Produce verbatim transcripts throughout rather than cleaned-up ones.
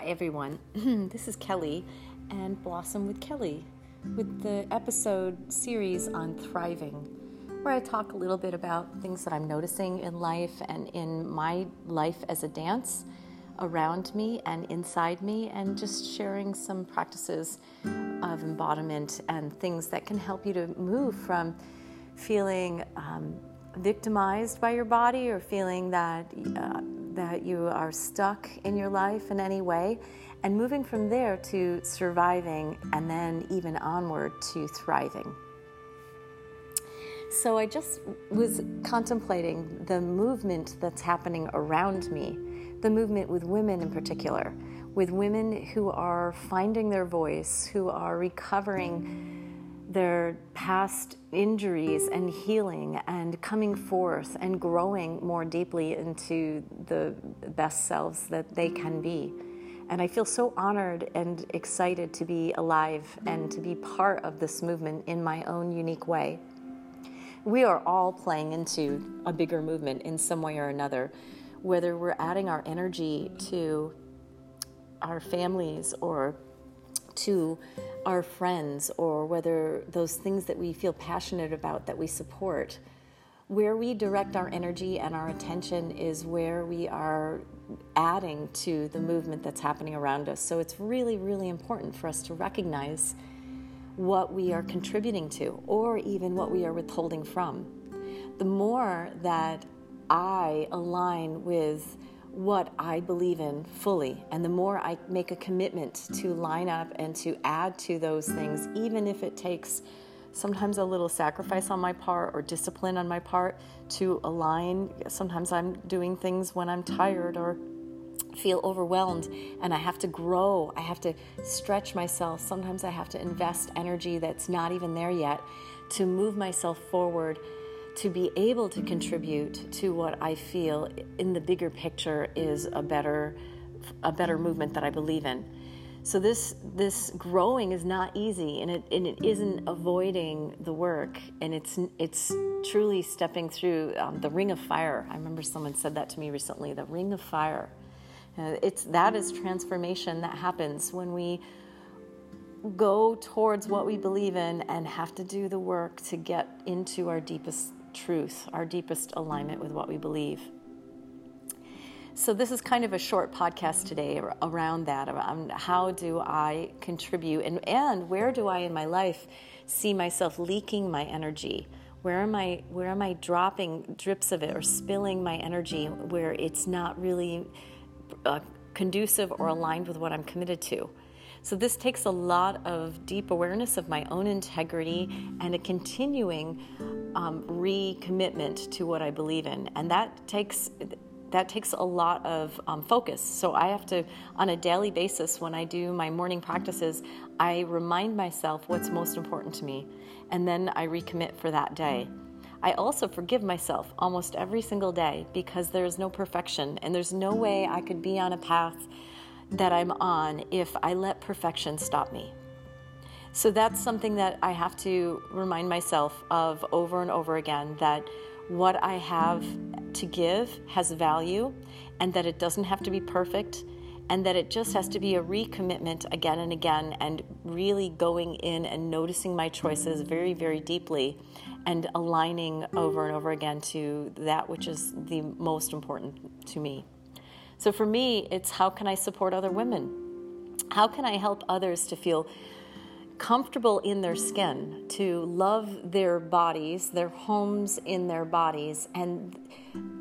Hi everyone, this is Kelly and Blossom with Kelly with the episode series on thriving, where I talk a little bit about things that I'm noticing in life and in my life as a dance around me and inside me, and just sharing some practices of embodiment and things that can help you to move from feeling um, victimized by your body or feeling that uh, that you are stuck in your life in any way, and moving from there to surviving, and then even onward to thriving. So I just was contemplating the movement that's happening around me, the movement with women in particular, with women who are finding their voice, who are recovering their past injuries and healing and coming forth and growing more deeply into the best selves that they can be. And I feel so honored and excited to be alive and to be part of this movement in my own unique way. We are all playing into a bigger movement in some way or another, whether we're adding our energy to our families or to our friends, or whether those things that we feel passionate about that we support. Where we direct our energy and our attention is where we are adding to the movement that's happening around us. So it's really, really important for us to recognize what we are contributing to, or even what we are withholding from. The more that I align with what I believe in fully, and the more I make a commitment to line up and to add to those things, even if it takes sometimes a little sacrifice on my part or discipline on my part to align. Sometimes I'm doing things when I'm tired or feel overwhelmed, and I have to grow, I have to stretch myself. Sometimes I have to invest energy that's not even there yet to move myself forward, to be able to contribute to what I feel in the bigger picture is a better a better movement that I believe in. So this this growing is not easy, and it and it isn't avoiding the work, and it's it's truly stepping through um, the ring of fire. I remember someone said that to me recently, the ring of fire. Uh, it's that is transformation that happens when we go towards what we believe in and have to do the work to get into our deepest truth, our deepest alignment with what we believe. So this is kind of a short podcast today around that, around how do I contribute, and, and where do I in my life see myself leaking my energy? Where am I, where am I dropping drips of it or spilling my energy where it's not really uh, conducive or aligned with what I'm committed to? So this takes a lot of deep awareness of my own integrity and a continuing um, recommitment to what I believe in, and that takes that takes a lot of um, focus. So I have to, on a daily basis, when I do my morning practices, I remind myself what's most important to me, and then I recommit for that day. I also forgive myself almost every single day, because there is no perfection, and there's no way I could be on a path that I'm on if I let perfection stop me. So that's something that I have to remind myself of over and over again, that what I have to give has value, and that it doesn't have to be perfect, and that it just has to be a recommitment again and again, and really going in and noticing my choices very, very deeply, and aligning over and over again to that which is the most important to me. So for me, it's how can I support other women? How can I help others to feel comfortable in their skin, to love their bodies, their homes in their bodies, and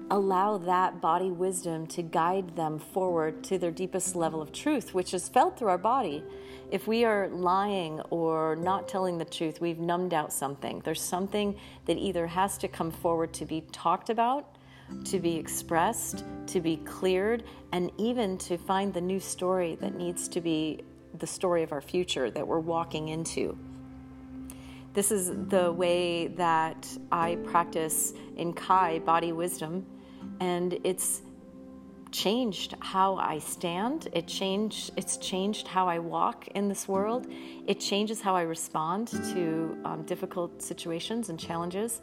allow that body wisdom to guide them forward to their deepest level of truth, which is felt through our body. If we are lying or not telling the truth, we've numbed out something. There's something that either has to come forward to be talked about, to be expressed, to be cleared, and even to find the new story that needs to be the story of our future that we're walking into. This is the way that I practice in Kai body wisdom, and it's changed how I stand. It changed. It's changed how I walk in this world. It changes how I respond to um, difficult situations and challenges,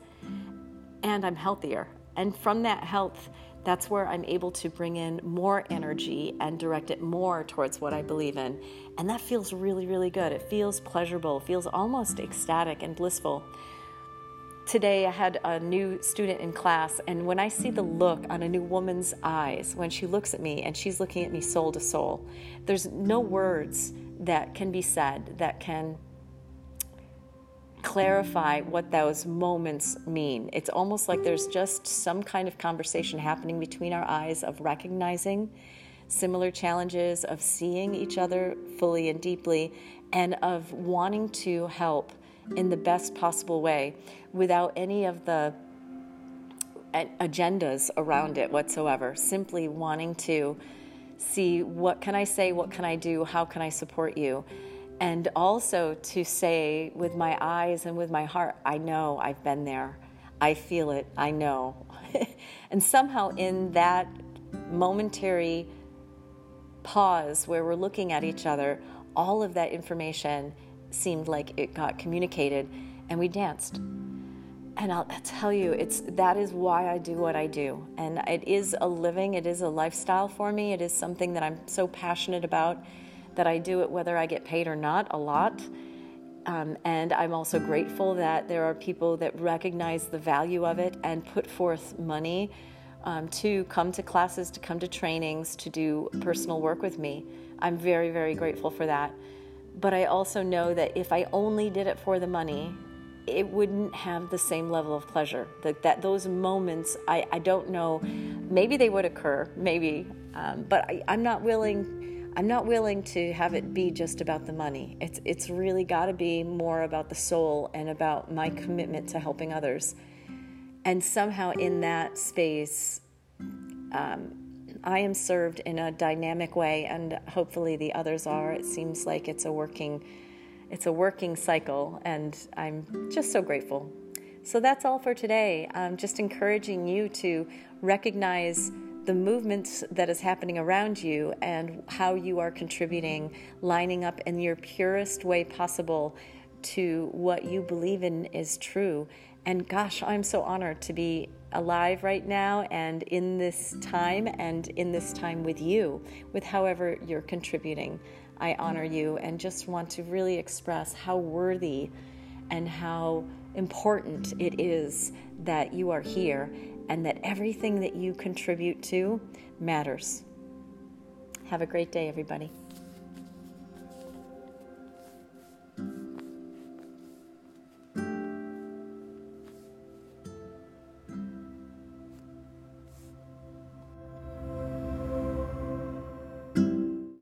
and I'm healthier. And from that health, that's where I'm able to bring in more energy and direct it more towards what I believe in. And that feels really, really good. It feels pleasurable, feels almost ecstatic and blissful. Today I had a new student in class, and when I see the look on a new woman's eyes when she looks at me, and she's looking at me soul to soul, there's no words that can be said that can clarify what those moments mean. It's almost like there's just some kind of conversation happening between our eyes of recognizing similar challenges, of seeing each other fully and deeply, and of wanting to help in the best possible way without any of the agendas around it whatsoever. Simply wanting to see, what can I say, what can I do, how can I support you? And also to say with my eyes and with my heart, I know I've been there. I feel it. I know. And somehow in that momentary pause where we're looking at each other, all of that information seemed like it got communicated, and we danced. And I'll tell you, it's that is why I do what I do. And it is a living, it is a lifestyle for me. It is something that I'm so passionate about that I do it whether I get paid or not, a lot. Um, and I'm also grateful that there are people that recognize the value of it and put forth money um, to come to classes, to come to trainings, to do personal work with me. I'm very, very grateful for that. But I also know that if I only did it for the money, it wouldn't have the same level of pleasure. That, that those moments, I, I don't know, maybe they would occur, maybe, um, but I, I'm not willing, I'm not willing to have it be just about the money. It's it's really got to be more about the soul and about my commitment to helping others. And somehow in that space, um, I am served in a dynamic way, and hopefully the others are. It seems like it's a working, it's a working cycle, and I'm just so grateful. So that's all for today. I'm just encouraging you to recognize the movement that is happening around you and how you are contributing, lining up in your purest way possible to what you believe in is true. And gosh, I'm so honored to be alive right now and in this time and in this time with you, with however you're contributing. I honor you and just want to really express how worthy and how important it is that you are here and that everything that you contribute to matters. Have a great day, everybody.